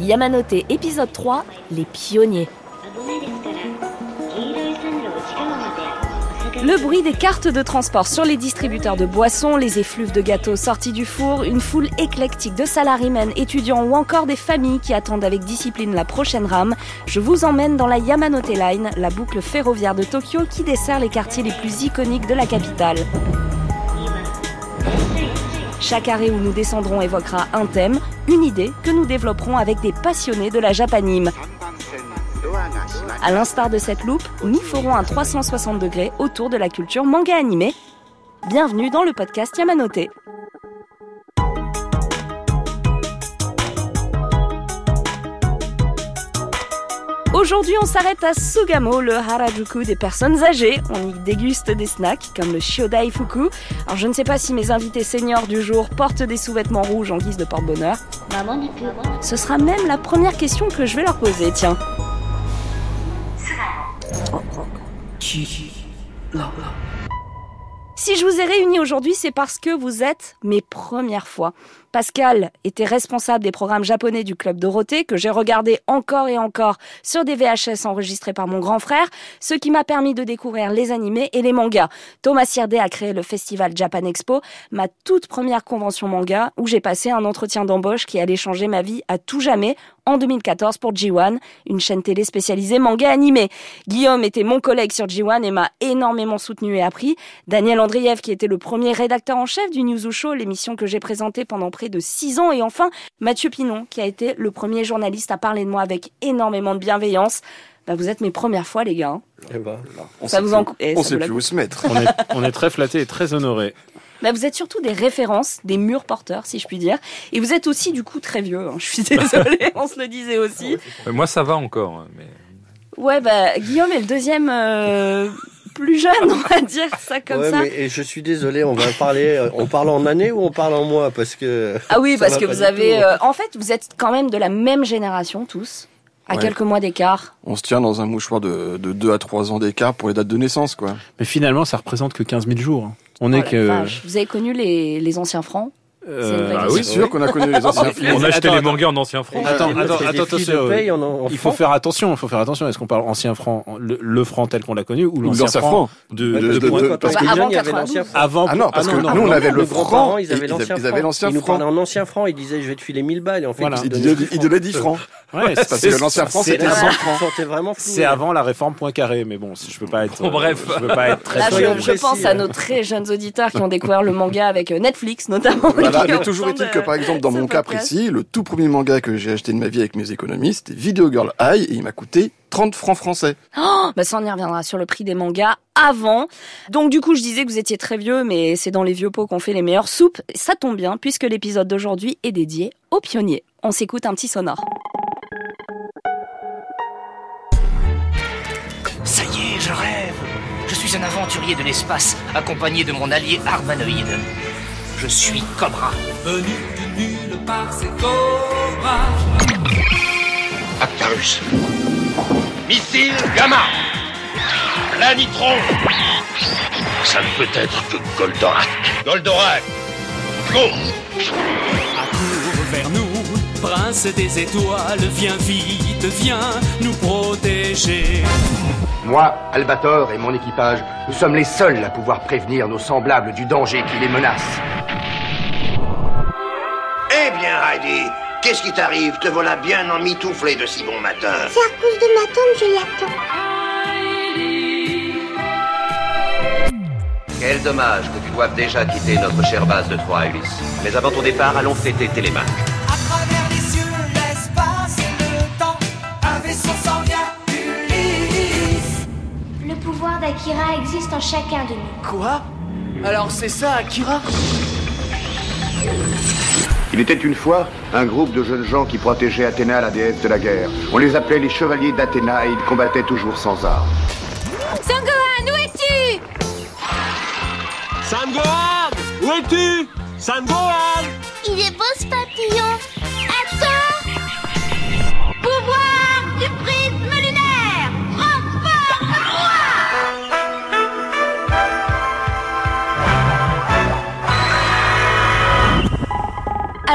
Yamanote épisode 3, les pionniers. Le bruit des cartes de transport sur les distributeurs de boissons, les effluves de gâteaux sortis du four, une foule éclectique de salarymen, étudiants ou encore des familles qui attendent avec discipline la prochaine rame. Je vous emmène dans la Yamanote Line, la boucle ferroviaire de Tokyo qui dessert les quartiers les plus iconiques de la capitale. Chaque arrêt où nous descendrons évoquera un thème, une idée que nous développerons avec des passionnés de la japanime. À l'instar de cette loupe, nous ferons un 360 degrés autour de la culture manga animé. Bienvenue dans le podcast Yamanote. Aujourd'hui, on s'arrête à Sugamo, le Harajuku des personnes âgées. On y déguste des snacks comme le Shiodai Fuku. Alors, je ne sais pas si mes invités seniors du jour portent des sous-vêtements rouges en guise de porte-bonheur. Ce sera même la première question que je vais leur poser, tiens. Si je vous ai réunis aujourd'hui, c'est parce que vous êtes mes premières fois. Pascal était responsable des programmes japonais du Club Dorothée, que j'ai regardé encore et encore sur des VHS enregistrés par mon grand frère, ce qui m'a permis de découvrir les animés et les mangas. Thomas Sirdey a créé le festival Japan Expo, ma toute première convention manga, où j'ai passé un entretien d'embauche qui allait changer ma vie à tout jamais, en 2014 pour G1, une chaîne télé spécialisée manga animé. Guillaume était mon collègue sur G1 et m'a énormément soutenu et appris. Daniel Andriev, qui était le premier rédacteur en chef du News Show, l'émission que j'ai présentée pendant près de 6 ans. Et enfin, Mathieu Pinon, qui a été le premier journaliste à parler de moi avec énormément de bienveillance. Bah, vous êtes mes premières fois, les gars. Eh ben, on sait plus où se mettre. On est très flattés et très honorés. Bah, vous êtes surtout des références, des murs porteurs, si je puis dire. Et vous êtes aussi, du coup, très vieux. Hein. Je suis désolée, on se le disait aussi. Moi, ça va encore. Mais... Ouais, bah, Guillaume est le deuxième... plus jeune, on va dire ça comme ça. Mais, et je suis désolé, on va parler. On parle en année ou on parle en mois, parce que. Ah oui, parce que vous avez. En fait, vous êtes quand même de la même génération tous, à quelques mois d'écart. On se tient dans un mouchoir de 2 à 3 ans d'écart pour les dates de naissance, quoi. Mais finalement, ça représente que 15 000 jours. On est que. Vache. Vous avez connu les anciens francs. Oui, c'est sûr qu'on a connu les anciens francs. On a acheté les mangas en anciens francs. Attends, il faut faire attention. Est-ce qu'on parle ancien franc, le franc tel qu'on l'a connu, ou l'ancien franc de parce que avant, il y avait l'ancien franc. Parce que nous on avait le franc, ils avaient l'ancien franc. Ils nous prenaient en ancien franc, ils disaient je vais te filer 1000 balles et en fait ils donnaient 10 francs. Ouais, c'est parce que l'ancien franc c'était 100 francs. C'est avant la réforme Poincaré, mais bon, je peux pas être très je pense à nos très jeunes auditeurs qui ont découvert le manga avec Netflix notamment. Mais toujours est-il que, par exemple, dans mon cas précis, le tout premier manga que j'ai acheté de ma vie avec mes économies, c'était Video Girl Aï, et il m'a coûté 30 francs français. Oh, bah ça, on y reviendra sur le prix des mangas avant. Donc, du coup, je disais que vous étiez très vieux, mais c'est dans les vieux pots qu'on fait les meilleures soupes. Ça tombe bien, puisque l'épisode d'aujourd'hui est dédié aux pionniers. On s'écoute un petit sonore. Ça y est, je rêve. Je suis un aventurier de l'espace, accompagné de mon allié Armanoïde. Je suis Cobra. Venu de nulle part, c'est Cobra. Actarus. Missile Gamma. Planitron. Ça ne peut être que Goldorak. Goldorak. Go. Accours vers nous, prince des étoiles. Viens vite, viens nous protéger. Moi, Albator et mon équipage, nous sommes les seuls à pouvoir prévenir nos semblables du danger qui les menace. Eh bien, Heidi, qu'est-ce qui t'arrive? Te voilà bien emmitouflée de si bon matin. C'est à cause de ma tombe, je l'attends. Quel dommage que tu doives déjà quitter notre chère base de Troie, Ulysse. Mais avant ton départ, allons fêter Télémaque. À travers les cieux, l'espace et le temps, un vaisseau s'en vient. Le pouvoir d'Akira existe en chacun de nous. Quoi ? Alors c'est ça, Akira ? Il était une fois un groupe de jeunes gens qui protégeaient Athéna, la déesse de la guerre. On les appelait les Chevaliers d'Athéna et ils combattaient toujours sans armes. San Gohan, où es-tu ? San Gohan, où es-tu ? San Gohan ! Il est beau ce papillon. Attends ! Pouvoir du prisme lunaire ! Renforce-moi !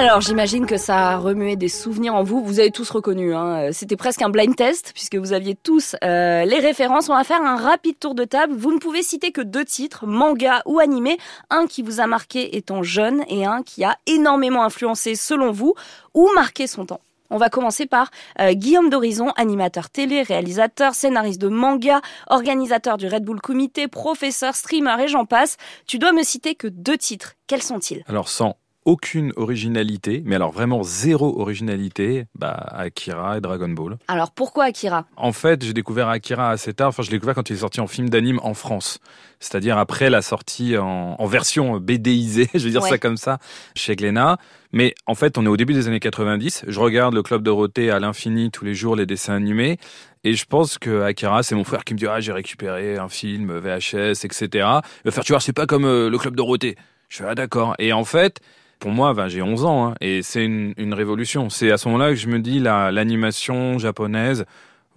Alors, j'imagine que ça a remué des souvenirs en vous. Vous avez tous reconnu, hein. C'était presque un blind test, puisque vous aviez tous les références. On va faire un rapide tour de table. Vous ne pouvez citer que deux titres, manga ou animé. Un qui vous a marqué étant jeune et un qui a énormément influencé, selon vous, ou marqué son temps. On va commencer par Guillaume d'Horizon, animateur télé, réalisateur, scénariste de manga, organisateur du Red Bull Comité, professeur, streamer et j'en passe. Tu dois me citer que deux titres. Quels sont-ils ? Alors sans aucune originalité, mais alors vraiment zéro originalité, Akira et Dragon Ball. Alors pourquoi Akira ? En fait, j'ai découvert Akira assez tard. Enfin, je l'ai découvert quand il est sorti en film d'anime en France. C'est-à-dire après la sortie en version BDisée, je vais dire ça comme ça, chez Glénat. Mais en fait, on est au début des années 90. Je regarde le Club Dorothée à l'infini tous les jours, les dessins animés. Et je pense que Akira, c'est mon frère qui me dit « Ah, j'ai récupéré un film VHS, etc. » Il va faire « Tu vois, c'est pas comme le Club Dorothée. » Je fais « Ah, d'accord. » Et en fait, pour moi, j'ai 11 ans hein, et c'est une révolution. C'est à ce moment-là que je me dis l'animation japonaise,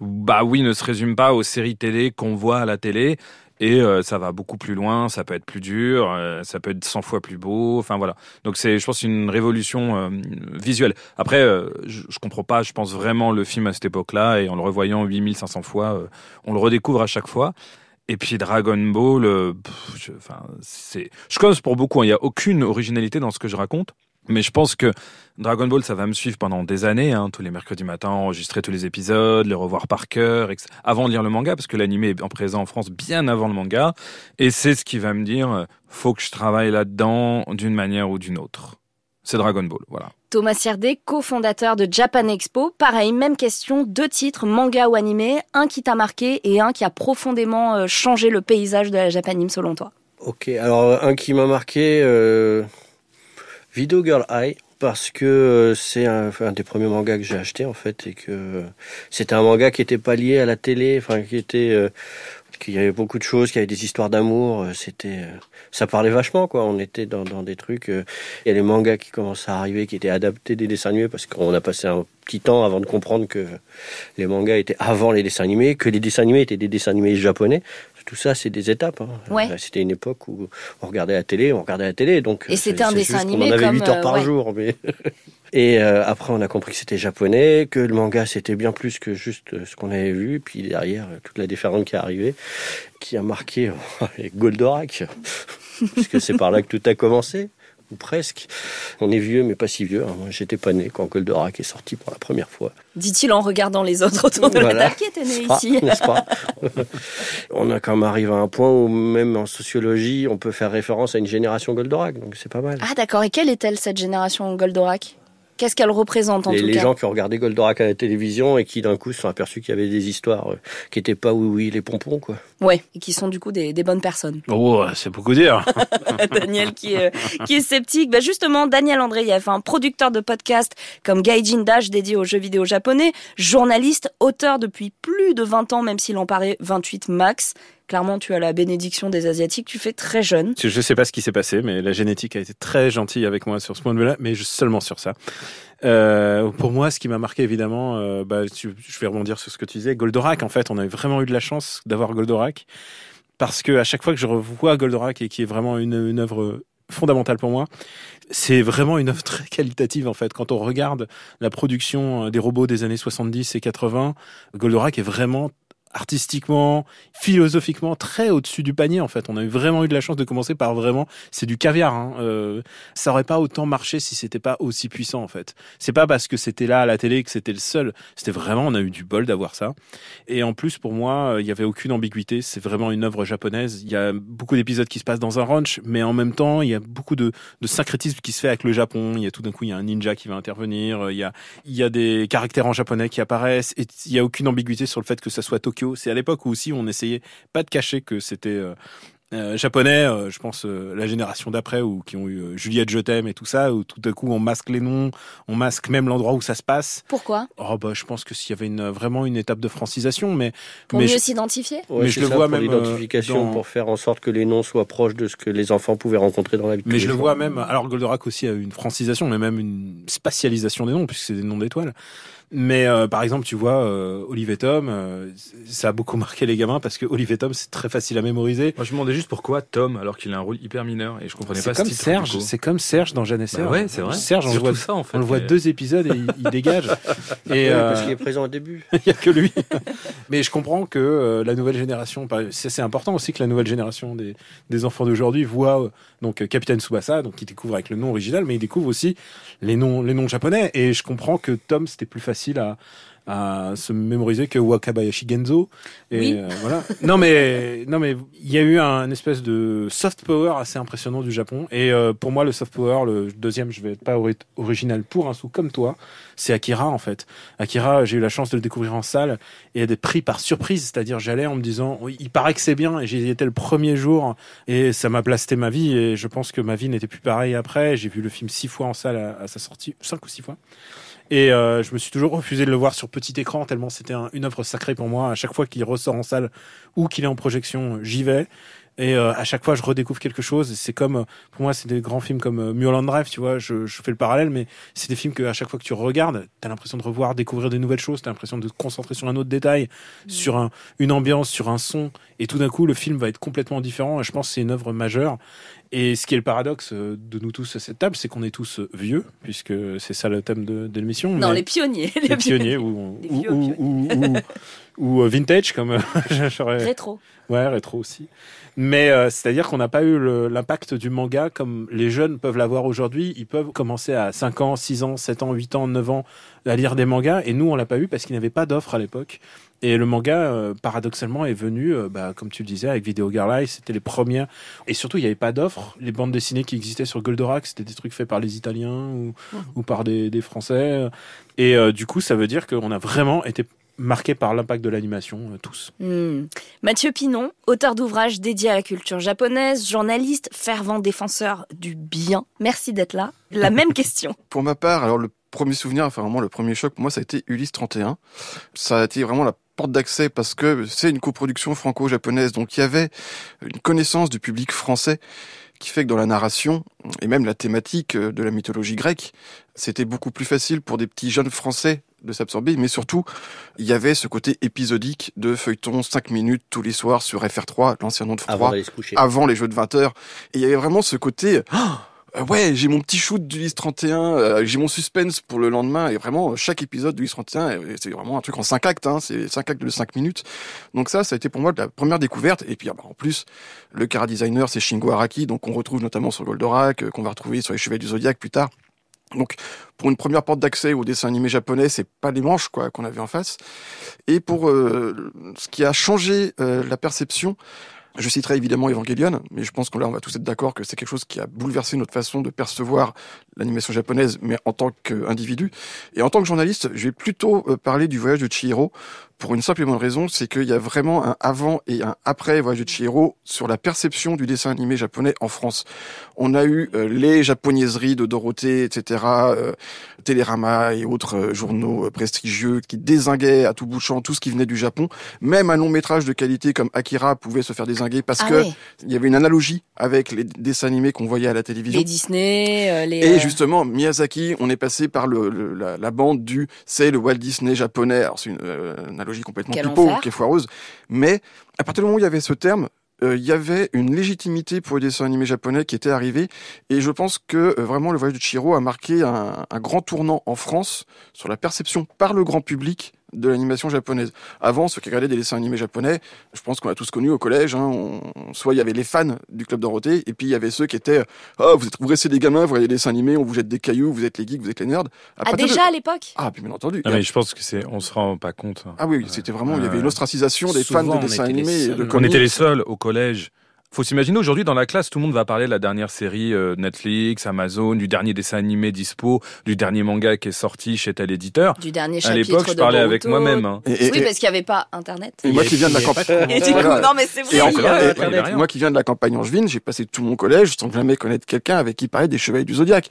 ne se résume pas aux séries télé qu'on voit à la télé. Et ça va beaucoup plus loin, ça peut être plus dur, ça peut être 100 fois plus beau, enfin voilà. Donc c'est, je pense, une révolution visuelle. Après, je comprends pas, je pense vraiment le film à cette époque-là, et en le revoyant 8500 fois, on le redécouvre à chaque fois. Et puis Dragon Ball, je cause pour beaucoup, il n'y a aucune originalité dans ce que je raconte. Mais je pense que Dragon Ball, ça va me suivre pendant des années, hein, tous les mercredis matins, enregistrer tous les épisodes, les revoir par cœur, etc., avant de lire le manga, parce que l'anime est en présent en France bien avant le manga. Et c'est ce qui va me dire, faut que je travaille là-dedans d'une manière ou d'une autre. C'est Dragon Ball, voilà. Thomas Sirdey, cofondateur de Japan Expo. Pareil, même question, deux titres, manga ou animé, un qui t'a marqué et un qui a profondément changé le paysage de la Japanime, selon toi. Ok, alors un qui m'a marqué... Video Girl Aï, parce que c'est un des premiers mangas que j'ai acheté en fait, et que c'était un manga qui était pas lié à la télé, enfin qui y avait beaucoup de choses, qui avait des histoires d'amour, ça parlait vachement quoi, on était dans des trucs, il y a les mangas qui commençaient à arriver, qui étaient adaptés des dessins animés, parce qu'on a passé un petit temps avant de comprendre que les mangas étaient avant les dessins animés, que les dessins animés étaient des dessins animés japonais. Tout ça, c'est des étapes. Hein. Ouais. C'était une époque où on regardait la télé. Donc, et c'était un dessin animé. On en avait 8 heures par jour. Mais... Et après, on a compris que c'était japonais, que le manga, c'était bien plus que juste ce qu'on avait vu. Puis derrière, toute la différence qui est arrivée, qui a marqué Goldorak, puisque c'est par là que tout a commencé. Ou presque. On est vieux, mais pas si vieux. Moi, j'étais pas né quand Goldorak est sorti pour la première fois. Dit-il en regardant les autres autour de la table qui étaient nés ici. N'est-ce pas ? On a quand même arrivé à un point où, même en sociologie, on peut faire référence à une génération Goldorak. Donc, c'est pas mal. Ah, d'accord. Et quelle est-elle, cette génération Goldorak ? Qu'est-ce qu'elle représente, en tout cas ? Les gens qui ont regardé Goldorak à la télévision et qui, d'un coup, se sont aperçus qu'il y avait des histoires qui n'étaient pas les pompons, quoi. Ouais, et qui sont, du coup, des bonnes personnes. Oh, c'est beaucoup dire. Daniel qui est sceptique. Justement, Daniel Andreyev, un producteur de podcasts comme Gaijin Dash, dédié aux jeux vidéo japonais, journaliste, auteur depuis plus de 20 ans, même s'il en paraît 28 max. Clairement, tu as la bénédiction des Asiatiques, tu fais très jeune. Je ne sais pas ce qui s'est passé, mais la génétique a été très gentille avec moi sur ce point de vue-là, mais seulement sur ça. Pour moi, ce qui m'a marqué, évidemment, je vais rebondir sur ce que tu disais, Goldorak, en fait, on avait vraiment eu de la chance d'avoir Goldorak, parce qu'à chaque fois que je revois Goldorak, et qui est vraiment une œuvre fondamentale pour moi, c'est vraiment une œuvre très qualitative en fait. Quand on regarde la production des robots des années 70 et 80, Goldorak est vraiment... artistiquement, philosophiquement, très au-dessus du panier, en fait. On a vraiment eu de la chance de commencer par vraiment... C'est du caviar, hein. Ça aurait pas autant marché si c'était pas aussi puissant, en fait. C'est pas parce que c'était là, à la télé, que c'était le seul. C'était vraiment... On a eu du bol d'avoir ça. Et en plus, pour moi, il y avait aucune ambiguïté. C'est vraiment une œuvre japonaise. Il y a beaucoup d'épisodes qui se passent dans un ranch, mais en même temps, il y a beaucoup de syncrétisme qui se fait avec le Japon. Il y a tout d'un coup, il y a un ninja qui va intervenir. Il y a des caractères en japonais qui apparaissent. Et il y a aucune ambiguïté sur le fait que ça soit Tokyo. C'est à l'époque où aussi on essayait pas de cacher que c'était japonais, je pense la génération d'après ou qui ont eu Juliette je t'aime et tout ça, où tout à coup on masque les noms, on masque même l'endroit où ça se passe. Pourquoi ? Je pense que s'il y avait vraiment une étape de francisation, mais mieux s'identifier. Ouais, mais je le vois même l'identification pour faire en sorte que les noms soient proches de ce que les enfants pouvaient rencontrer dans la vie. Mais je le vois même. Alors Goldorak aussi a eu une francisation, mais même une spatialisation des noms puisque c'est des noms d'étoiles. Mais par exemple, tu vois, Olive et Tom, ça a beaucoup marqué les gamins parce que Olive et Tom, c'est très facile à mémoriser. Moi, je me demandais juste pourquoi Tom, alors qu'il a un rôle hyper mineur, et je comprenais pas ce titre. C'est comme Serge dans Jeanne et Serge. Bah ouais, c'est vrai. Serge, on le voit, ça, en fait, on le voit deux épisodes et il dégage. Et parce qu'il est présent au début. Il n'y a que lui. Mais je comprends que la nouvelle génération, c'est important aussi que la nouvelle génération des enfants d'aujourd'hui voit donc Capitaine Tsubasa, donc qui découvre avec le nom original, mais il découvre aussi les noms japonais. Et je comprends que Tom, c'était plus facile à se mémoriser que Wakabayashi Genzo. Et oui. Voilà. Non mais il y a eu un espèce de soft power assez impressionnant du Japon. Et pour moi, le soft power, le deuxième, je vais être pas original pour un sou comme toi, c'est Akira en fait. Akira, j'ai eu la chance de le découvrir en salle et d'être pris par surprise. C'est-à-dire, j'allais en me disant, il paraît que c'est bien, et j'y étais le premier jour et ça m'a blasté ma vie. Et je pense que ma vie n'était plus pareille après. J'ai vu le film 6 fois en salle à sa sortie, 5 ou 6 fois. Et je me suis toujours refusé de le voir sur petit écran tellement c'était une œuvre sacrée pour moi. À chaque fois qu'il ressort en salle ou qu'il est en projection, j'y vais. Et à chaque fois, je redécouvre quelque chose. C'est comme, pour moi, c'est des grands films comme Mulholland Drive, tu vois. Je fais le parallèle, mais c'est des films que à chaque fois que tu regardes, t'as l'impression de revoir, découvrir des nouvelles choses. T'as l'impression de te concentrer sur un autre détail, sur une ambiance, sur un son. Et tout d'un coup, le film va être complètement différent. Et je pense que c'est une œuvre majeure. Et ce qui est le paradoxe de nous tous à cette table, c'est qu'on est tous vieux, puisque c'est ça le thème de l'émission. Non, les pionniers. Les pionniers ou vintage, comme j'aurais... Rétro. Ouais, rétro aussi. Mais c'est-à-dire qu'on n'a pas eu l'impact du manga comme les jeunes peuvent l'avoir aujourd'hui. Ils peuvent commencer à 5 ans, 6 ans, 7 ans, 8 ans, 9 ans à lire des mangas. Et nous, on l'a pas eu parce qu'il n'y avait pas d'offre à l'époque. Et le manga, paradoxalement, est venu, comme tu le disais, avec Video Girl Aï, c'était les premiers. Et surtout, il n'y avait pas d'offres. Les bandes dessinées qui existaient sur Goldorak, c'était des trucs faits par les Italiens ou par des Français. Et du coup, ça veut dire qu'on a vraiment été marqués par l'impact de l'animation, tous. Mathieu Pinon, auteur d'ouvrages dédiés à la culture japonaise, journaliste, fervent défenseur du bien. Merci d'être là. La même question. Pour ma part, alors le premier souvenir, enfin vraiment le premier choc, pour moi, ça a été Ulysse 31. Ça a été vraiment la porte d'accès parce que c'est une coproduction franco-japonaise. Donc il y avait une connaissance du public français qui fait que dans la narration et même la thématique de la mythologie grecque, c'était beaucoup plus facile pour des petits jeunes français de s'absorber. Mais surtout, il y avait ce côté épisodique de feuilleton 5 minutes tous les soirs sur FR3, l'ancien nom de FR3, avant les jeux de 20h. Et il y avait vraiment ce côté... Ouais, j'ai mon petit shoot d'Ulysse 31, j'ai mon suspense pour le lendemain, et vraiment, chaque épisode d'Ulysse 31, c'est vraiment un truc en 5 actes, hein, c'est 5 actes de 5 minutes. Donc ça a été pour moi la première découverte, et puis en plus, le chara-designer, c'est Shingo Araki, donc on retrouve notamment sur Goldorak, qu'on va retrouver sur les Chevaliers du Zodiaque plus tard. Donc, pour une première porte d'accès au dessin animé japonais, c'est pas les manches quoi qu'on avait en face. Et pour ce qui a changé la perception, je citerai évidemment Evangelion, mais je pense qu'on on va tous être d'accord que c'est quelque chose qui a bouleversé notre façon de percevoir l'animation japonaise, mais en tant qu'individu. Et en tant que journaliste, je vais plutôt parler du Voyage de Chihiro, pour une simple et bonne raison, c'est qu'il y a vraiment un avant et un après Voyage de Chihiro sur la perception du dessin animé japonais en France. On a eu les japonaiseries de Dorothée, etc., Télérama et autres journaux prestigieux qui dézinguaient à tout bout de champ tout ce qui venait du Japon. Même un long métrage de qualité comme Akira pouvait se faire dézinguer parce que il y avait une analogie avec les dessins animés qu'on voyait à la télévision. Les Disney, les... Et justement, Miyazaki, on est passé par la bande du... C'est le Walt Disney japonais. Alors, c'est une logique complètement pipeau, qui est foireuse. Mais à partir du moment où il y avait ce terme, il y avait une légitimité pour les dessins animés japonais qui était arrivée. Et je pense que vraiment le Voyage de Chihiro a marqué un grand tournant en France sur la perception par le grand public de l'animation japonaise. Avant, ceux qui regardaient des dessins animés japonais, je pense qu'on a tous connu au collège, hein, soit il y avait les fans du Club Dorothée, et puis il y avait ceux qui étaient « Oh, vous restez des gamins, vous regardez des dessins animés, on vous jette des cailloux, vous êtes les geeks, vous êtes les nerds. » à l'époque ? Ah, puis bien entendu. Non, mais je pense qu'on se rend pas compte. Ah oui, c'était vraiment, il y avait une ostracisation des fans de dessins animés. On était les seuls au collège. Faut s'imaginer aujourd'hui dans la classe, tout le monde va parler de la dernière série Netflix, Amazon, du dernier dessin animé dispo, du dernier manga qui est sorti chez tel éditeur. Du dernier chapitre. À l'époque, je parlais avec moi-même. Hein. Et parce qu'il n'y avait pas Internet. Et moi qui viens de la campagne. Et du coup, non mais c'est vrai. Et moi qui viens de la campagne angevine, j'ai passé tout mon collège sans jamais connaître quelqu'un avec qui parler des Chevaliers du Zodiaque.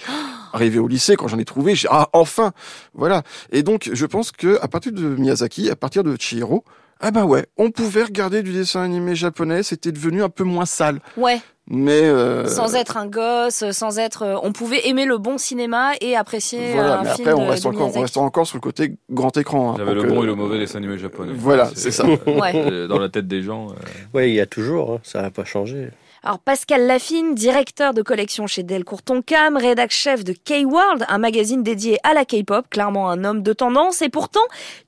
Arrivé au lycée, quand j'en ai trouvé, j'ai enfin, voilà. Et donc, je pense que à partir de Miyazaki, à partir de Chihiro, Ah bah ouais, on pouvait regarder du dessin animé japonais, c'était devenu un peu moins sale. Ouais. Mais sans être un gosse, sans être, on pouvait aimer le bon cinéma et apprécier. Voilà, mais après on reste encore sur le côté grand écran. J'avais le bon et le mauvais dessin animé japonais. Voilà, c'est ça. Ouais. Dans la tête des gens. Ouais, il y a toujours, hein, ça n'a pas changé. Alors Pascal Laffine, directeur de collection chez Delcourt Tonkam, rédac-chef de K-World, un magazine dédié à la K-pop, clairement un homme de tendance. Et pourtant,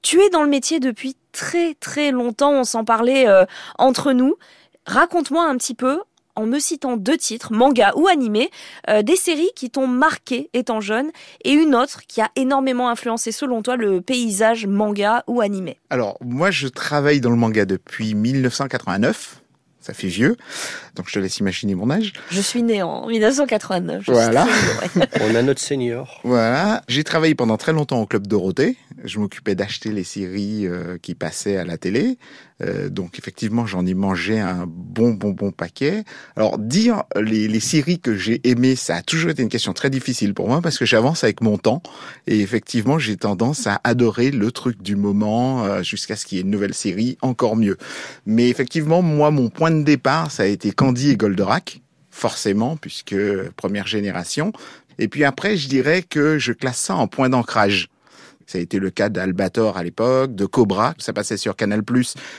tu es dans le métier depuis très très longtemps. On s'en parlait entre nous. Raconte-moi un petit peu, en me citant deux titres, manga ou animé, des séries qui t'ont marqué étant jeune et une autre qui a énormément influencé, selon toi, le paysage manga ou animé. Alors, moi, je travaille dans le manga depuis 1989. Ça fait vieux, donc je te laisse imaginer mon âge. Je suis né en 1989. Voilà. On a notre senior. Voilà. J'ai travaillé pendant très longtemps au Club Dorothée. Je m'occupais d'acheter les séries qui passaient à la télé. Donc effectivement, j'en ai mangé un bon paquet. Alors dire les séries que j'ai aimées, ça a toujours été une question très difficile pour moi parce que j'avance avec mon temps. Et effectivement, j'ai tendance à adorer le truc du moment jusqu'à ce qu'il y ait une nouvelle série, encore mieux. Mais effectivement, moi, mon point de départ, ça a été Candy et Goldorak, forcément, puisque première génération. Et puis après, je dirais que je classe ça en point d'ancrage. Ça a été le cas d'Albator à l'époque, de Cobra, ça passait sur Canal+.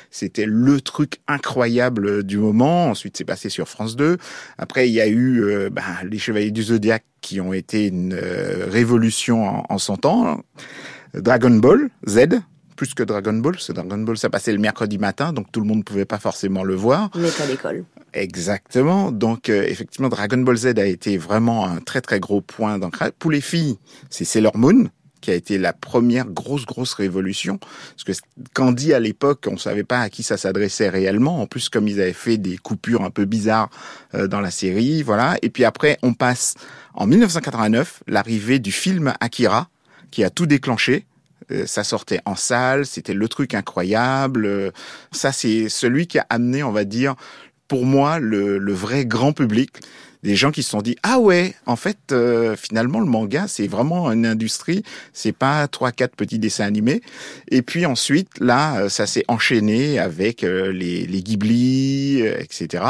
C'était le truc incroyable du moment. Ensuite, c'est passé sur France 2. Après, il y a eu les Chevaliers du Zodiaque qui ont été une révolution en son temps. Dragon Ball Z. Plus que Dragon Ball, parce que Dragon Ball, ça passait le mercredi matin, donc tout le monde ne pouvait pas forcément le voir. On était à l'école. Exactement. Donc, effectivement, Dragon Ball Z a été vraiment un très, très gros point d'ancrage. Pour les filles, c'est Sailor Moon, qui a été la première grosse révolution. Parce que Candy, à l'époque, on ne savait pas à qui ça s'adressait réellement. En plus, comme ils avaient fait des coupures un peu bizarres dans la série, voilà. Et puis après, on passe, en 1989, l'arrivée du film Akira, qui a tout déclenché. Ça sortait en salle, c'était le truc incroyable. Ça, c'est celui qui a amené, on va dire, pour moi, le vrai grand public. Des gens qui se sont dit « Ah ouais, en fait, finalement, le manga, c'est vraiment une industrie. C'est pas 3-4 petits dessins animés. » Et puis ensuite, là, ça s'est enchaîné avec les Ghibli, etc.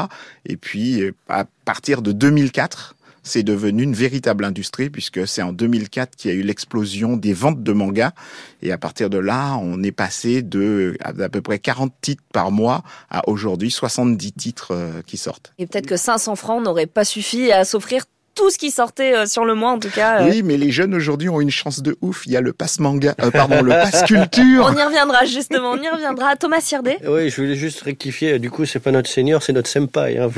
Et puis, à partir de 2004... c'est devenu une véritable industrie puisque c'est en 2004 qu'il y a eu l'explosion des ventes de mangas. Et à partir de là, on est passé de à peu près 40 titres par mois à aujourd'hui 70 titres qui sortent. Et peut-être que 500 francs n'auraient pas suffi à s'offrir tout ce qui sortait sur le mois, en tout cas. Oui, mais les jeunes aujourd'hui ont une chance de ouf. Il y a le pass manga, le pass culture. On y reviendra, justement. On y reviendra. Thomas Sirdey. Oui, je voulais juste rectifier. Du coup, c'est pas notre senior, c'est notre senpai. Hein,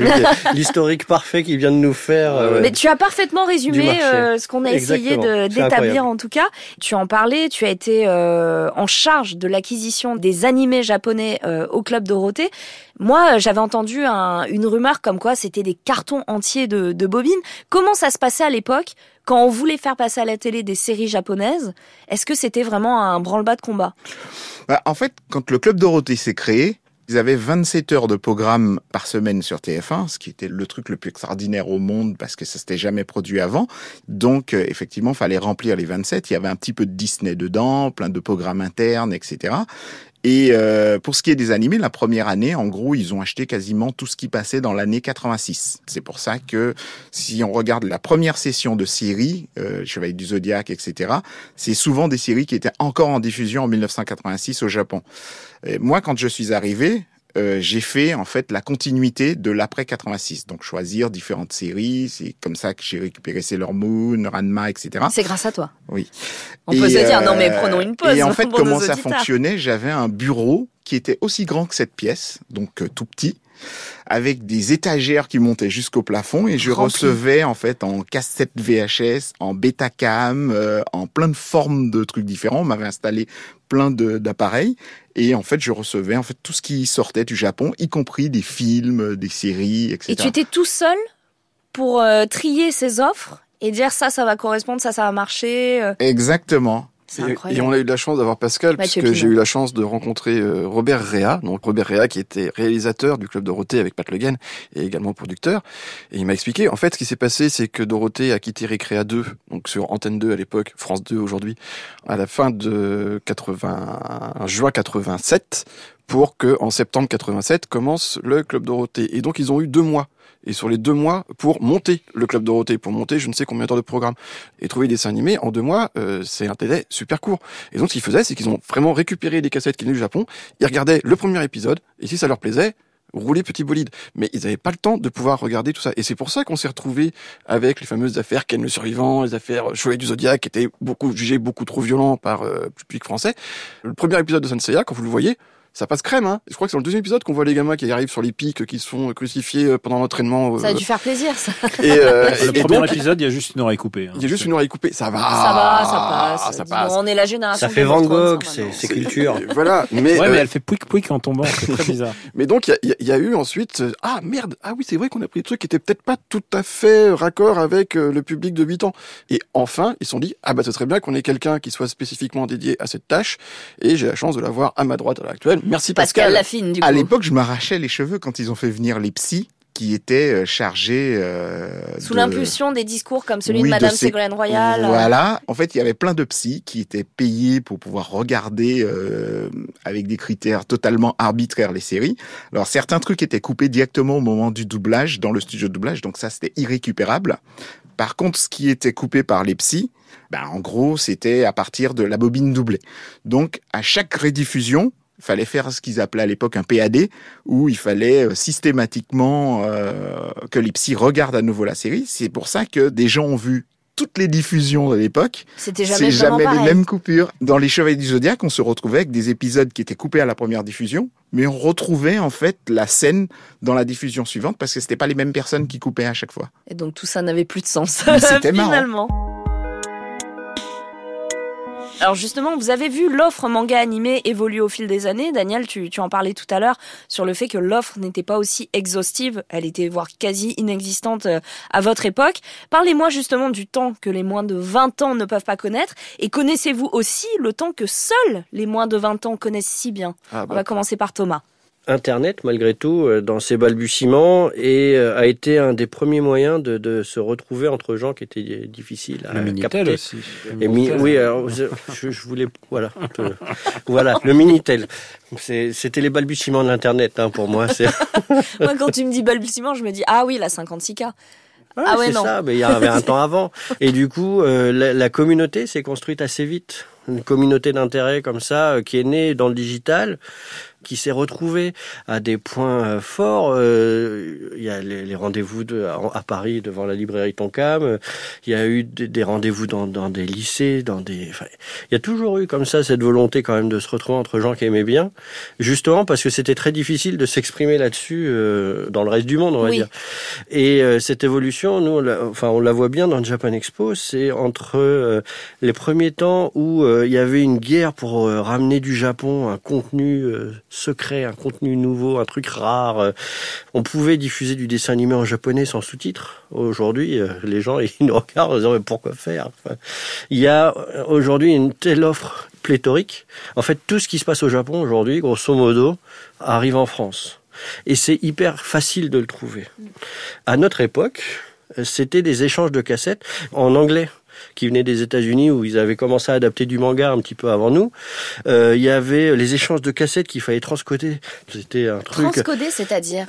l'historique parfait qu'il vient de nous faire. Mais tu as parfaitement résumé ce qu'on a essayé d'établir, en tout cas. Tu en parlais. Tu as été en charge de l'acquisition des animés japonais au Club Dorothée. Moi, j'avais entendu une rumeur comme quoi c'était des cartons entiers de bobines. Comment ça se passait à l'époque quand on voulait faire passer à la télé des séries japonaises? Est-ce que c'était vraiment un branle-bas de combat? En fait, quand le Club Dorothée s'est créé, ils avaient 27 heures de programme par semaine sur TF1, ce qui était le truc le plus extraordinaire au monde parce que ça s'était jamais produit avant. Donc, effectivement, il fallait remplir les 27. Il y avait un petit peu de Disney dedans, plein de programmes internes, etc. Et pour ce qui est des animés, la première année, en gros, ils ont acheté quasiment tout ce qui passait dans l'année 86. C'est pour ça que si on regarde la première session de séries, Chevaliers du Zodiaque, etc., c'est souvent des séries qui étaient encore en diffusion en 1986 au Japon. Et moi, quand je suis arrivé, j'ai fait en fait la continuité de l'après 86, donc choisir différentes séries. C'est comme ça que j'ai récupéré Sailor Moon, Ranma, etc. C'est grâce à toi. Oui. On peut se dire non mais prenons une pause. Et en fait comment ça fonctionnait, j'avais un bureau qui était aussi grand que cette pièce, donc tout petit, avec des étagères qui montaient jusqu'au plafond et je recevais en fait en cassette VHS, en Betacam, en plein de formes de trucs différents. On m'avait installé plein d'appareils et en fait je recevais en fait tout ce qui sortait du Japon, y compris des films, des séries, etc. Et tu étais tout seul pour trier ces offres et dire ça va correspondre, ça va marcher. Exactement. Et on a eu de la chance d'avoir Pascal, puisque j'ai eu la chance de rencontrer Robert Réa, donc Robert Réa qui était réalisateur du Club Dorothée avec Pat Le Guen et également producteur. Et il m'a expliqué, en fait, ce qui s'est passé, c'est que Dorothée a quitté Récréa 2, donc sur Antenne 2 à l'époque, France 2 aujourd'hui, à la fin de juin 87, pour que en septembre 87 commence le Club Dorothée. Et donc ils ont eu 2 mois. Et sur les 2 mois, pour monter le Club Dorothée, pour monter je ne sais combien d'heures de programme. Et trouver des dessins animés, en 2 mois, c'est un délai super court. Et donc ce qu'ils faisaient, c'est qu'ils ont vraiment récupéré des cassettes qui venaient du Japon, ils regardaient le premier épisode, et si ça leur plaisait, rouler petit bolide. Mais ils n'avaient pas le temps de pouvoir regarder tout ça. Et c'est pour ça qu'on s'est retrouvés avec les fameuses affaires Ken le Survivant, les affaires Chevaliers du Zodiaque, qui étaient jugées beaucoup trop violentes par le public français. Le premier épisode de Saint Seiya, quand vous le voyez, ça passe crème, hein. Je crois que c'est dans le 2e épisode qu'on voit les gamins qui arrivent sur les pics, qui sont crucifiés pendant l'entraînement. Ça a dû faire plaisir, ça. Et le premier épisode, il y a juste une oreille coupée. Il y a juste une oreille coupée. Ça passe. On est la génération. Ça fait Van Gogh, c'est culture. Voilà. Mais elle fait pouic pouic en tombant. C'est très bizarre. Mais donc, il y a eu ensuite, c'est vrai qu'on a pris des trucs qui étaient peut-être pas tout à fait raccord avec le public de 8 ans. Et enfin, ils se sont dit, ce serait bien qu'on ait quelqu'un qui soit spécifiquement dédié à cette tâche. Et j'ai la chance de l'avoir à ma droite à l'heure actuelle. Merci Pascal. Lafine, du coup. À l'époque, je m'arrachais les cheveux quand ils ont fait venir les psys qui étaient chargés sous l'impulsion des discours comme celui de Madame Ségolène Royal. Voilà. En fait, il y avait plein de psys qui étaient payés pour pouvoir regarder avec des critères totalement arbitraires les séries. Alors, certains trucs étaient coupés directement au moment du doublage, dans le studio de doublage, donc ça, c'était irrécupérable. Par contre, ce qui était coupé par les psys, en gros, c'était à partir de la bobine doublée. Donc, à chaque rediffusion, fallait faire ce qu'ils appelaient à l'époque un PAD, où il fallait systématiquement que les psys regardent à nouveau la série. C'est pour ça que des gens ont vu toutes les diffusions de l'époque. C'était jamais les mêmes coupures. Dans les Chevaliers du Zodiaque, on se retrouvait avec des épisodes qui étaient coupés à la première diffusion, mais on retrouvait en fait la scène dans la diffusion suivante, parce que c'était pas les mêmes personnes qui coupaient à chaque fois. Et donc tout ça n'avait plus de sens. C'était finalement marrant. Alors justement, vous avez vu l'offre manga animé évoluer au fil des années. Daniel, tu en parlais tout à l'heure sur le fait que l'offre n'était pas aussi exhaustive. Elle était voire quasi inexistante à votre époque. Parlez-moi justement du temps que les moins de 20 ans ne peuvent pas connaître. Et connaissez-vous aussi le temps que seuls les moins de 20 ans connaissent si bien ? On va commencer par Thomas. Internet, malgré tout, dans ses balbutiements, et a été un des premiers moyens de se retrouver entre gens qui étaient difficiles à capter. Aussi. Le Minitel aussi. Oui, alors, je voulais... Voilà, le Minitel. C'était les balbutiements de l'Internet, pour moi. Moi, quand tu me dis balbutiements, je me dis « Ah oui, la 56K ». Ça, mais il y avait un temps avant. Et du coup, la communauté s'est construite assez vite. Une communauté d'intérêt comme ça, qui est née dans le digital, qui s'est retrouvée à des points forts. Il y a les rendez-vous à Paris devant la librairie Tonkam. Il y a eu des rendez-vous dans des lycées, il y a toujours eu comme ça cette volonté quand même de se retrouver entre gens qui aimaient bien, justement parce que c'était très difficile de s'exprimer là-dessus dans le reste du monde, on va dire. Et cette évolution, nous, on la voit bien dans le Japan Expo. C'est entre les premiers temps où il y avait une guerre pour ramener du Japon un contenu secret, un contenu nouveau, un truc rare. On pouvait diffuser du dessin animé en japonais sans sous-titres. Aujourd'hui, les gens ils nous regardent en disant mais pourquoi faire ? Il y a aujourd'hui une telle offre pléthorique. En fait, tout ce qui se passe au Japon aujourd'hui, grosso modo, arrive en France. Et c'est hyper facile de le trouver. À notre époque, c'était des échanges de cassettes en anglais, qui venaient des États-Unis où ils avaient commencé à adapter du manga un petit peu avant nous. Il y avait les échanges de cassettes qu'il fallait transcoder. C'était un truc. Transcoder, c'est-à-dire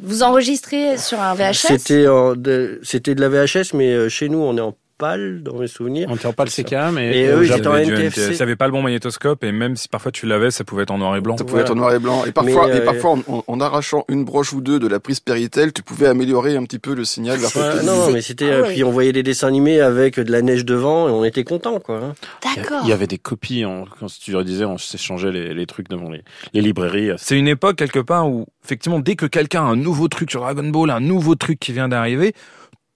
vous enregistrez sur un VHS. C'était de la VHS, mais chez nous on est en PAL dans mes souvenirs. On était en PAL CK, mais eux ils étaient en NTFC. Ils n'avaient pas le bon magnétoscope, et même si parfois tu l'avais, ça pouvait être en noir et blanc. Et parfois en arrachant une broche ou deux de la prise Péritel, tu pouvais améliorer un petit peu le signal. Puis on voyait des dessins animés avec de la neige devant et on était contents, quoi. D'accord. Il y avait des copies, quand tu le disais, on s'échangeait les trucs devant les librairies. C'est une époque quelque part où effectivement dès que quelqu'un a un nouveau truc sur Dragon Ball, un nouveau truc qui vient d'arriver,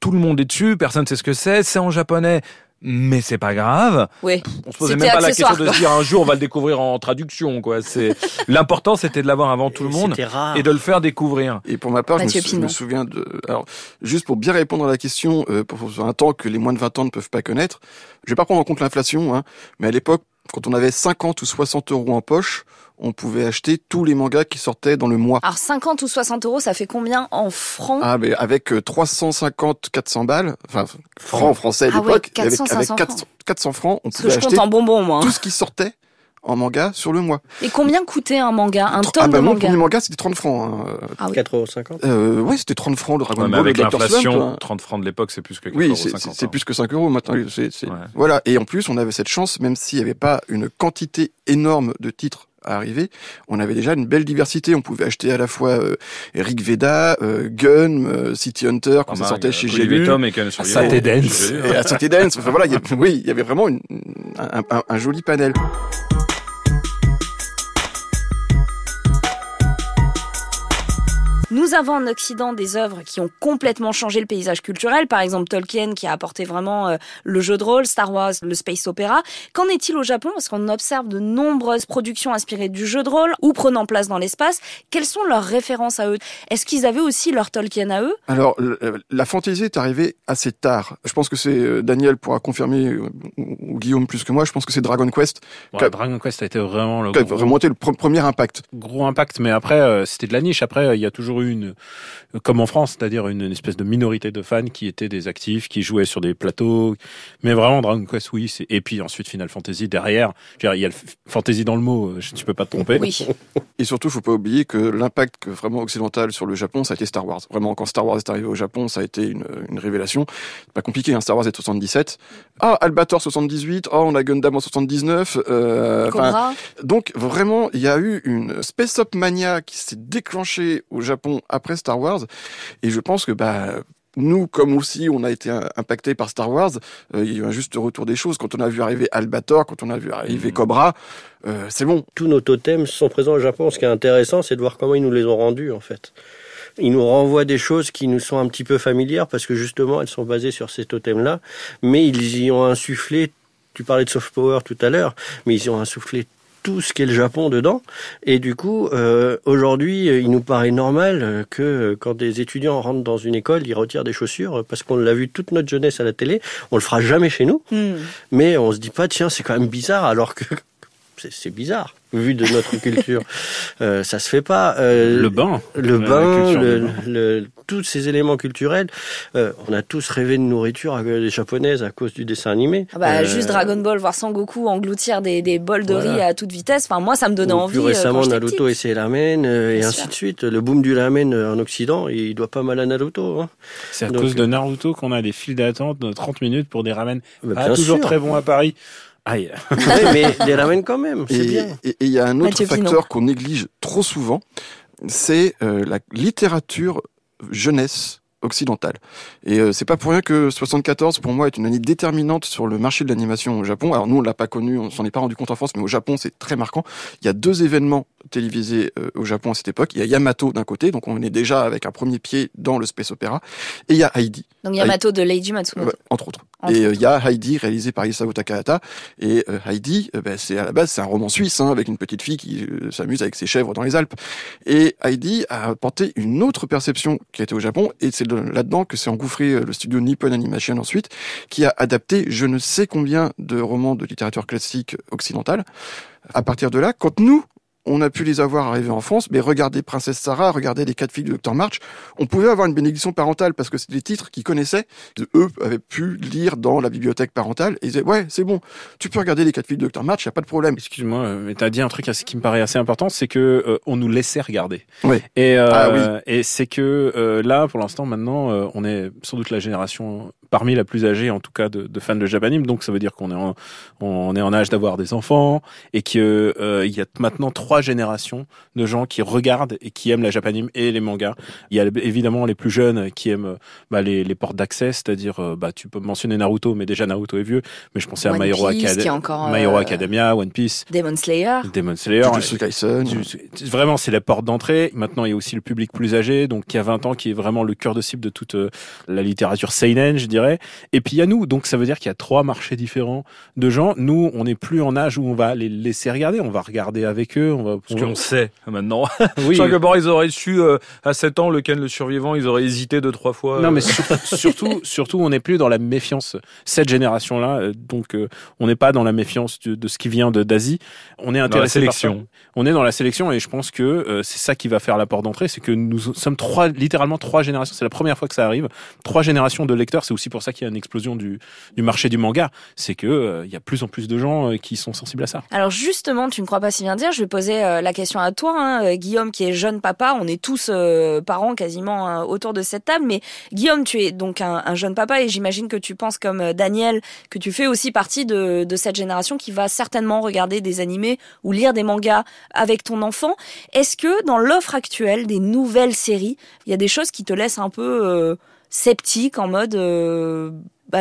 tout le monde est dessus, personne ne sait ce que c'est en japonais. mais c'est pas grave. Oui. On se posait même pas la question de se dire un jour on va le découvrir en traduction, quoi. C'est l'important, c'était de l'avoir avant tout le monde et de le faire découvrir. Et pour ma part, je me souviens de. Alors, juste pour bien répondre à la question, pour un temps que les moins de 20 ans ne peuvent pas connaître, je vais pas prendre en compte l'inflation, hein, mais à l'époque, quand on avait 50 ou 60 euros en poche, on pouvait acheter tous les mangas qui sortaient dans le mois. Alors 50 ou 60 euros, ça fait combien en francs ? Ah, mais avec 350-400 balles, enfin francs français à l'époque, ouais, 400 francs, on pouvait acheter tout ce qui sortait en manga sur le mois. Et combien coûtait un manga, un tome de manga ? Mon premier manga, c'était 30 francs. Hein. Ah oui. 4,50 €. Oui, c'était 30 francs le Dragon Ball. Avec l'inflation, 30 francs de l'époque, c'est plus que 4,50 €. Oui, c'est plus que 5 euros maintenant. C'est... Ouais. Voilà. Et en plus, on avait cette chance, même s'il n'y avait pas une quantité énorme de titres à arriver, on avait déjà une belle diversité. On pouvait acheter à la fois Eric Veda, Gun, City Hunter, quand ça sortait chez G1. Olive et Tom et Saturday Dance. Et à Saturday Dance. Enfin voilà, il y avait vraiment un joli panel. Nous avons en Occident des œuvres qui ont complètement changé le paysage culturel. Par exemple, Tolkien qui a apporté vraiment le jeu de rôle, Star Wars, le space opéra. Qu'en est-il au Japon ? Parce qu'on observe de nombreuses productions inspirées du jeu de rôle ou prenant place dans l'espace. Quelles sont leurs références à eux ? Est-ce qu'ils avaient aussi leur Tolkien à eux ? Alors, la fantaisie est arrivée assez tard. Je pense que c'est, Daniel pourra confirmer, ou Guillaume plus que moi, je pense que c'est Dragon Quest. Ouais, Dragon Quest a été vraiment le gros... remonté le premier impact. Gros impact, mais après, c'était de la niche. Après, il y a toujours une, comme en France, c'est-à-dire une espèce de minorité de fans qui étaient des actifs, qui jouaient sur des plateaux. Mais vraiment, Dragon Quest, oui. C'est... Et puis ensuite, Final Fantasy, derrière. Je veux dire, il y a le fantasy dans le mot, tu peux pas te tromper. Oui. Et surtout, faut pas oublier que l'impact que vraiment occidental sur le Japon, ça a été Star Wars. Vraiment, quand Star Wars est arrivé au Japon, ça a été une révélation. C'est pas compliqué, hein. Star Wars est 77. Ah, Albator 78. Ah, on a Gundam en 79. Cobra. Donc, vraiment, il y a eu une Space Up Mania qui s'est déclenchée au Japon après Star Wars, et je pense que nous, comme aussi, on a été impacté par Star Wars. Il y a eu un juste retour des choses. Quand on a vu arriver Albator, quand on a vu arriver Cobra, c'est bon. Tous nos totems sont présents au Japon. Ce qui est intéressant, c'est de voir comment ils nous les ont rendus, en fait. Ils nous renvoient des choses qui nous sont un petit peu familières, parce que justement, elles sont basées sur ces totems-là, mais ils y ont insufflé, tu parlais de soft power tout à l'heure, mais ils y ont insufflé tout ce qu'est le Japon dedans, et du coup aujourd'hui il nous paraît normal que quand des étudiants rentrent dans une école, ils retirent des chaussures parce qu'on l'a vu toute notre jeunesse à la télé. On le fera jamais chez nous, mais on se dit pas tiens c'est quand même bizarre, alors que c'est bizarre vu de notre culture. Ça se fait pas. Le bain, tous ces éléments culturels. On a tous rêvé de nourriture japonaise à cause du dessin animé. Juste Dragon Ball, voir San Goku engloutir des bols de riz à toute vitesse. Enfin, moi, ça me donnait envie. Plus récemment, Naruto et ses ramen, et ainsi de suite. Le boom du ramen en Occident, il doit pas mal à Naruto. Hein. C'est à cause de Naruto qu'on a des files d'attente de 30 minutes pour des ramen. Toujours très bons à Paris. Aïe. Mais des ramen quand même, c'est bien. Et il y a un autre facteur qu'on néglige trop souvent, c'est la littérature jeunesse occidentale. Et c'est pas pour rien que 74 pour moi est une année déterminante sur le marché de l'animation au Japon. Alors nous on l'a pas connu, on s'en est pas rendu compte en France, mais au Japon c'est très marquant. Il y a deux événements télévisés au Japon à cette époque. Il y a Yamato d'un côté, donc on est déjà avec un premier pied dans le space opéra, et il y a Heidi. Donc Yamato de Leiji Matsumoto. Entre autres. Et il y a Heidi, réalisé par Isao Takahata. Et Heidi, c'est à la base, c'est un roman suisse, hein, avec une petite fille qui s'amuse avec ses chèvres dans les Alpes. Et Heidi a apporté une autre perception qui a été au Japon, et c'est là-dedans que s'est engouffré le studio Nippon Animation ensuite, qui a adapté je ne sais combien de romans de littérature classique occidentale. À partir de là, quand nous, on a pu les avoir arrivés en France, mais regardez Princesse Sarah, regardez Les 4 filles du Docteur March, on pouvait avoir une bénédiction parentale parce que c'est des titres qu'ils connaissaient, eux avaient pu lire dans la bibliothèque parentale, et ils disaient, ouais, c'est bon, tu peux regarder Les 4 filles du Docteur March, y a pas de problème. Excuse-moi, mais t'as dit un truc qui me paraît assez important, c'est que on nous laissait regarder. Oui. Et c'est que là, pour l'instant, maintenant, on est sans doute la génération parmi la plus âgée, en tout cas, de fans de Japanime, donc ça veut dire qu'on est en âge d'avoir des enfants, et qu'il y a maintenant 3 3 générations de gens qui regardent et qui aiment la japanime et les mangas. Il y a évidemment les plus jeunes qui aiment les portes d'accès, c'est-à-dire tu peux mentionner Naruto, mais déjà Naruto est vieux. Mais je pensais à My Hero Academia, One Piece, Demon Slayer, Jujutsu Kaisen. Vraiment, c'est la porte d'entrée. Maintenant, il y a aussi le public plus âgé, donc qui a 20 ans, qui est vraiment le cœur de cible de toute la littérature seinen, je dirais. Et puis il y a nous, donc ça veut dire qu'il y a 3 marchés différents de gens. Nous, on n'est plus en âge où on va les laisser regarder, on va regarder avec eux. Parce qu'on sait maintenant. Oui. Je crois que ils auraient su à 7 ans, lequel le survivant, ils auraient hésité 2-3 fois. Non, mais surtout, on n'est plus dans la méfiance. Cette génération-là, donc on n'est pas dans la méfiance de ce qui vient d'Asie. On est intéressé par ça. On est dans la sélection et je pense que c'est ça qui va faire la porte d'entrée, c'est que nous sommes littéralement trois générations. C'est la première fois que ça arrive. 3 générations de lecteurs. C'est aussi pour ça qu'il y a une explosion du marché du manga. C'est que il y a plus en plus de gens qui sont sensibles à ça. Alors justement, tu ne crois pas si bien dire, je vais poser la question à toi, Guillaume, qui est jeune papa. On est tous parents quasiment autour de cette table. Mais Guillaume, tu es donc un jeune papa et j'imagine que tu penses comme Daniel, que tu fais aussi partie de cette génération qui va certainement regarder des animés ou lire des mangas avec ton enfant. Est-ce que dans l'offre actuelle des nouvelles séries, il y a des choses qui te laissent un peu sceptique, en mode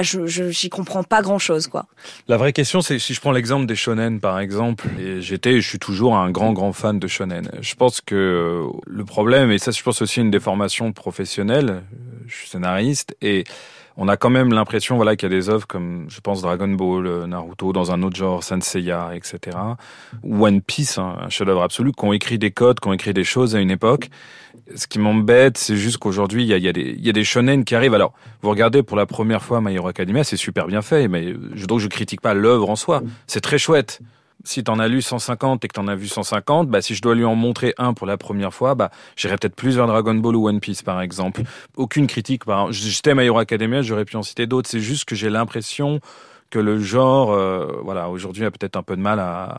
j'y comprends pas grand chose, quoi. La vraie question, c'est si je prends l'exemple des shonen, par exemple, et je suis toujours un grand fan de shonen. Je pense que le problème, et ça, je pense aussi une déformation professionnelle, je suis scénariste, et on a quand même l'impression, qu'il y a des œuvres comme, je pense, Dragon Ball, Naruto, dans un autre genre, Saint Seiya, etc. One Piece, un chef-d'œuvre absolu, qui ont écrit des codes, qui ont écrit des choses à une époque. Ce qui m'embête, c'est juste qu'aujourd'hui, il y a des shonen qui arrivent. Alors, vous regardez pour la première fois My Hero Academia, c'est super bien fait, mais donc je critique pas l'œuvre en soi. C'est très chouette. Si t'en as lu 150 et que t'en as vu 150, si je dois lui en montrer un pour la première fois, j'irai peut-être plus vers Dragon Ball ou One Piece, par exemple. Aucune critique. J'étais à My Hero Academia, j'aurais pu en citer d'autres. C'est juste que j'ai l'impression que le genre, aujourd'hui, a peut-être un peu de mal à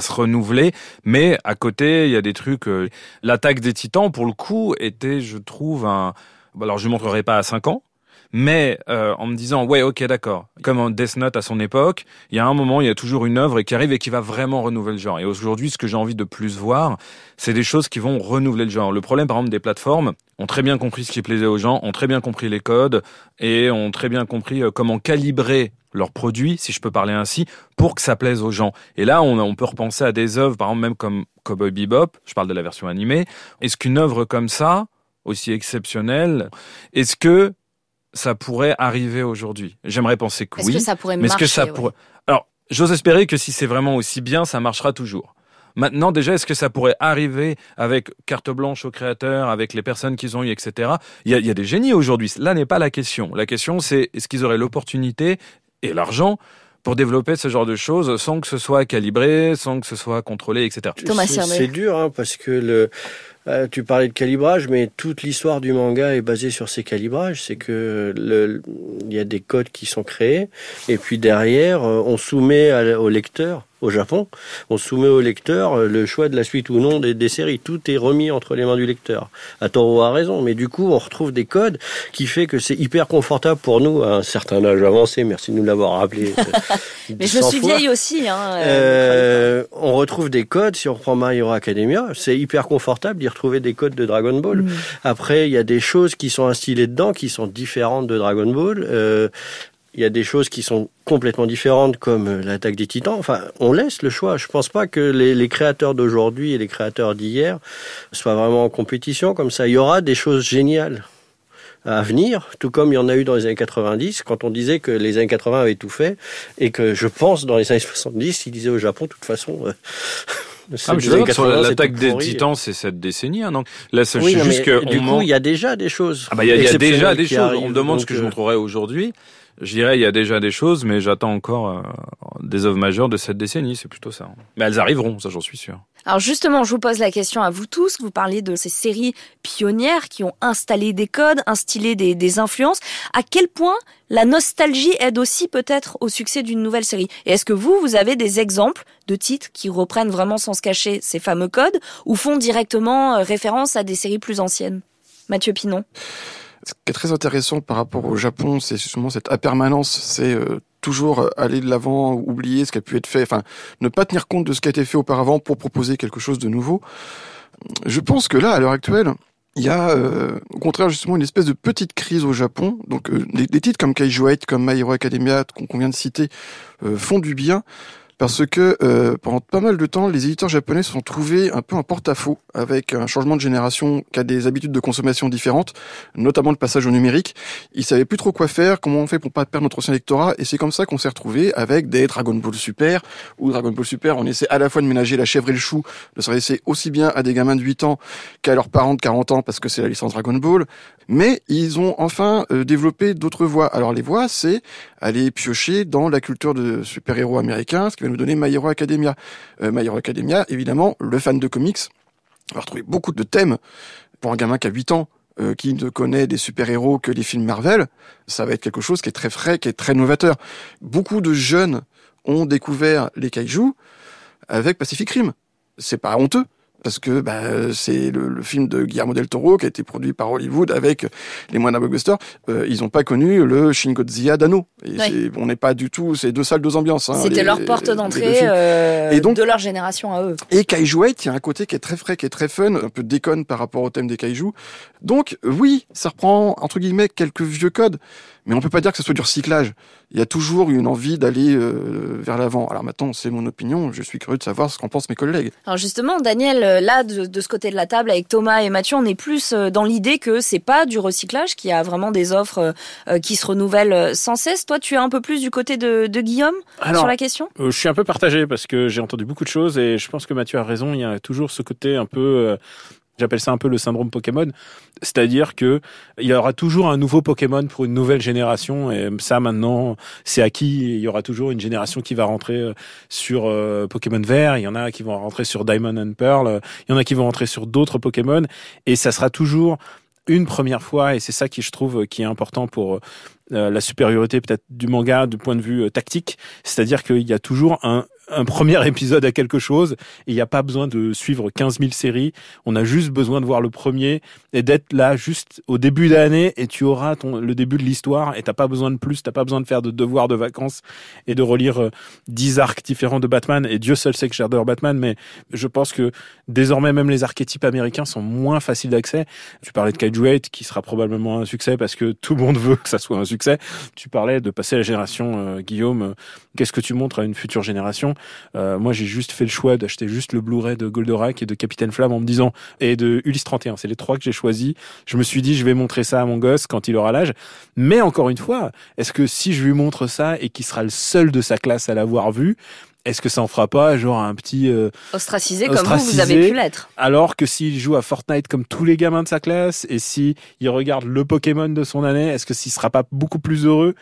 se renouveler, mais à côté, il y a des trucs. L'attaque des Titans, pour le coup, était, je trouve, alors, je ne montrerai pas à 5 ans, mais en me disant, ouais, ok, d'accord. Comme en Death Note à son époque, il y a un moment, il y a toujours une œuvre qui arrive et qui va vraiment renouveler le genre. Et aujourd'hui, ce que j'ai envie de plus voir, c'est des choses qui vont renouveler le genre. Le problème, par exemple, des plateformes, ont très bien compris ce qui plaisait aux gens, ont très bien compris les codes et ont très bien compris comment calibrer leurs produits, si je peux parler ainsi, pour que ça plaise aux gens. Et là, on peut repenser à des œuvres, par exemple, même comme Cowboy Bebop, je parle de la version animée. Est-ce qu'une œuvre comme ça, aussi exceptionnelle, est-ce que ça pourrait arriver aujourd'hui? J'aimerais penser que oui. Est-ce que ça pourrait marcher? Alors, j'ose espérer que si c'est vraiment aussi bien, ça marchera toujours. Maintenant, déjà, est-ce que ça pourrait arriver avec carte blanche aux créateurs, avec les personnes qu'ils ont eues, etc. Il y a des génies aujourd'hui. Là n'est pas la question. La question, c'est est-ce qu'ils auraient l'opportunité et l'argent pour développer ce genre de choses sans que ce soit calibré, sans que ce soit contrôlé, etc. Thomas Sirdey. C'est dur, parce que tu parlais de calibrage, mais toute l'histoire du manga est basée sur ces calibrages. C'est que il y a des codes qui sont créés, et puis derrière, on soumet au lecteur. Au Japon, on soumet au lecteur le choix de la suite ou non des séries. Tout est remis entre les mains du lecteur. À tort ou à raison. Mais du coup, on retrouve des codes qui fait que c'est hyper confortable pour nous à un certain âge avancé. Merci de nous l'avoir rappelé. Mais je suis vieille aussi. On retrouve des codes. Si on reprend My Hero Academia, c'est hyper confortable d'y retrouver des codes de Dragon Ball. Mmh. Après, il y a des choses qui sont instillées dedans, qui sont différentes de Dragon Ball. Il y a des choses qui sont complètement différentes, comme l'attaque des Titans. Enfin, on laisse le choix. Je pense pas que les créateurs d'aujourd'hui et les créateurs d'hier soient vraiment en compétition comme ça. Il y aura des choses géniales à venir, tout comme il y en a eu dans les années 90, quand on disait que les années 80 avaient tout fait, et que je pense, dans les années 70, ils disaient au Japon, de toute façon... l'attaque des Titans, c'est cette décennie. Donc là, c'est juste que du coup, il y a déjà des choses. Il y a déjà des choses. Arrivent, on me demande ce que je montrerai aujourd'hui. Je dirais, il y a déjà des choses, mais j'attends encore des œuvres majeures de cette décennie. C'est plutôt ça. Mais elles arriveront, ça, j'en suis sûr. Alors justement, je vous pose la question à vous tous. Vous parlez de ces séries pionnières qui ont installé des codes, instillé des influences. À quel point la nostalgie aide aussi peut-être au succès d'une nouvelle série? Et est-ce que vous avez des exemples de titres qui reprennent vraiment sans se cacher ces fameux codes ou font directement référence à des séries plus anciennes? Mathieu Pinon. Ce qui est très intéressant par rapport au Japon, c'est justement cette impermanence. C'est toujours aller de l'avant, oublier ce qui a pu être fait, enfin, ne pas tenir compte de ce qui a été fait auparavant pour proposer quelque chose de nouveau. Je pense que là, à l'heure actuelle, il y a au contraire justement une espèce de petite crise au Japon. Donc des titres comme Kaiju 8, comme My Hero Academia qu'on vient de citer font du bien parce que pendant pas mal de temps, les éditeurs japonais se sont trouvés un peu un porte-à-faux avec un changement de génération qui a des habitudes de consommation différentes, notamment le passage au numérique. Ils savaient plus trop quoi faire, comment on fait pour pas perdre notre ancien lectorat, et c'est comme ça qu'on s'est retrouvé avec des Dragon Ball Super, où Dragon Ball Super, on essaie à la fois de ménager la chèvre et le chou, de s'adresser aussi bien à des gamins de 8 ans qu'à leurs parents de 40 ans, parce que c'est la licence Dragon Ball, mais ils ont enfin développé d'autres voies. Alors les voies, c'est aller piocher dans la culture de super-héros américains, ce qui va nous donner My Hero Academia. My Hero Academia, évidemment, le fan de comics va retrouver beaucoup de thèmes pour un gamin qui a 8 ans, qui ne connaît des super-héros que les films Marvel. Ça va être quelque chose qui est très frais, qui est très novateur. Beaucoup de jeunes ont découvert les kaijus avec Pacific Rim. C'est pas honteux, parce que bah, c'est le film de Guillermo del Toro qui a été produit par Hollywood avec les moyens d'un blockbuster. Ils n'ont pas connu le Shin Godzilla d'Anno. Et ouais. On n'est pas du tout... C'est deux salles, deux ambiances. Hein, c'était leur porte d'entrée et donc, de leur génération à eux. Et Kaiju 8, il y a un côté qui est très frais, qui est très fun, un peu déconne par rapport au thème des kaijus. Donc oui, ça reprend entre guillemets quelques vieux codes, mais on peut pas dire que ce soit du recyclage. Il y a toujours une envie d'aller vers l'avant. Alors maintenant, c'est mon opinion, je suis curieux de savoir ce qu'en pensent mes collègues. Alors justement, Daniel, là, de ce côté de la table, avec Thomas et Mathieu, on est plus dans l'idée que c'est pas du recyclage, qu'il y a vraiment des offres qui se renouvellent sans cesse. Toi, tu es un peu plus du côté de Guillaume sur la question ? Je suis un peu partagé parce que j'ai entendu beaucoup de choses et je pense que Mathieu a raison, il y a toujours ce côté un peu... J'appelle ça un peu le syndrome Pokémon, c'est-à-dire que il y aura toujours un nouveau Pokémon pour une nouvelle génération et ça maintenant c'est acquis. Il y aura toujours une génération qui va rentrer sur Pokémon Vert, il y en a qui vont rentrer sur Diamond and Pearl, il y en a qui vont rentrer sur d'autres Pokémon et ça sera toujours une première fois et c'est ça qui je trouve qui est important pour la supériorité peut-être du manga du point de vue tactique, c'est-à-dire qu'il y a toujours un premier épisode à quelque chose, il n'y a pas besoin de suivre 15 000 séries, on a juste besoin de voir le premier et d'être là juste au début de l'année et tu auras le début de l'histoire et t'as pas besoin de plus, t'as pas besoin de faire de devoirs de vacances et de relire 10 arcs différents de Batman et Dieu seul sait que j'adore Batman, mais je pense que désormais même les archétypes américains sont moins faciles d'accès. Tu parlais de Kaiju 8 qui sera probablement un succès parce que tout le monde veut que ça soit un succès. Tu parlais de passer à la génération Guillaume, qu'est-ce que tu montres à une future génération? Moi j'ai juste fait le choix d'acheter juste le Blu-ray de Goldorak et de Capitaine Flamme en me disant, et de Ulysse 31, c'est les trois que j'ai choisis. Je me suis dit je vais montrer ça à mon gosse quand il aura l'âge, mais encore une fois, est-ce que si je lui montre ça et qu'il sera le seul de sa classe à l'avoir vu, est-ce que ça en fera pas genre un petit ostracisé, comme vous avez pu l'être? Alors que s'il joue à Fortnite comme tous les gamins de sa classe et si il regarde le Pokémon de son année, est-ce que s'il sera pas beaucoup plus heureux?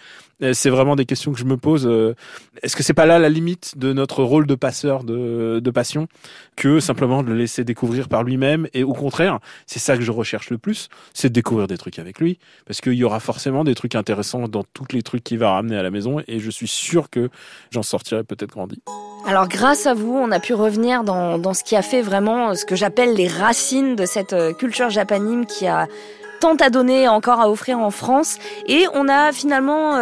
C'est vraiment des questions que je me pose. Est-ce que c'est pas là la limite de notre rôle de passeur de passion que simplement de le laisser découvrir par lui-même? Et au contraire, c'est ça que je recherche le plus, c'est de découvrir des trucs avec lui, parce qu'il y aura forcément des trucs intéressants dans tous les trucs qu'il va ramener à la maison et je suis sûr que j'en sortirai peut-être grandi. Alors grâce à vous, on a pu revenir dans ce qui a fait vraiment ce que j'appelle les racines de cette culture japanime qui a tant à donner, encore à offrir en France, et on a finalement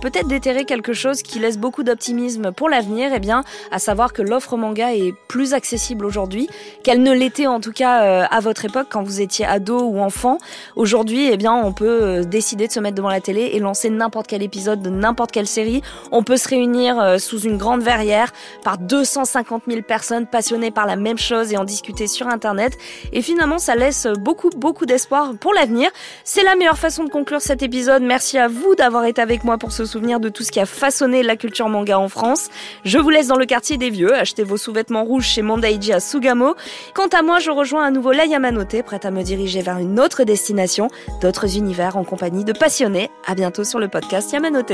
peut-être déterré quelque chose qui laisse beaucoup d'optimisme pour l'avenir, et bien à savoir que l'offre manga est plus accessible aujourd'hui qu'elle ne l'était en tout cas à votre époque quand vous étiez ado ou enfant. Aujourd'hui, et bien on peut décider de se mettre devant la télé et lancer n'importe quel épisode de n'importe quelle série. On peut se réunir sous une grande verrière par 250 000 personnes passionnées par la même chose et en discuter sur Internet. Et finalement, ça laisse beaucoup d'espoir pour l'avenir. C'est la meilleure façon de conclure cet épisode. Merci à vous d'avoir été avec moi pour se souvenir de tout ce qui a façonné la culture manga en France. Je vous laisse dans le quartier des vieux. Achetez vos sous-vêtements rouges chez Mondaiji à Sugamo. Quant à moi, je rejoins à nouveau la Yamanote, prête à me diriger vers une autre destination, d'autres univers en compagnie de passionnés. À bientôt sur le podcast Yamanote.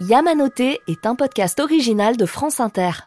Yamanote est un podcast original de France Inter.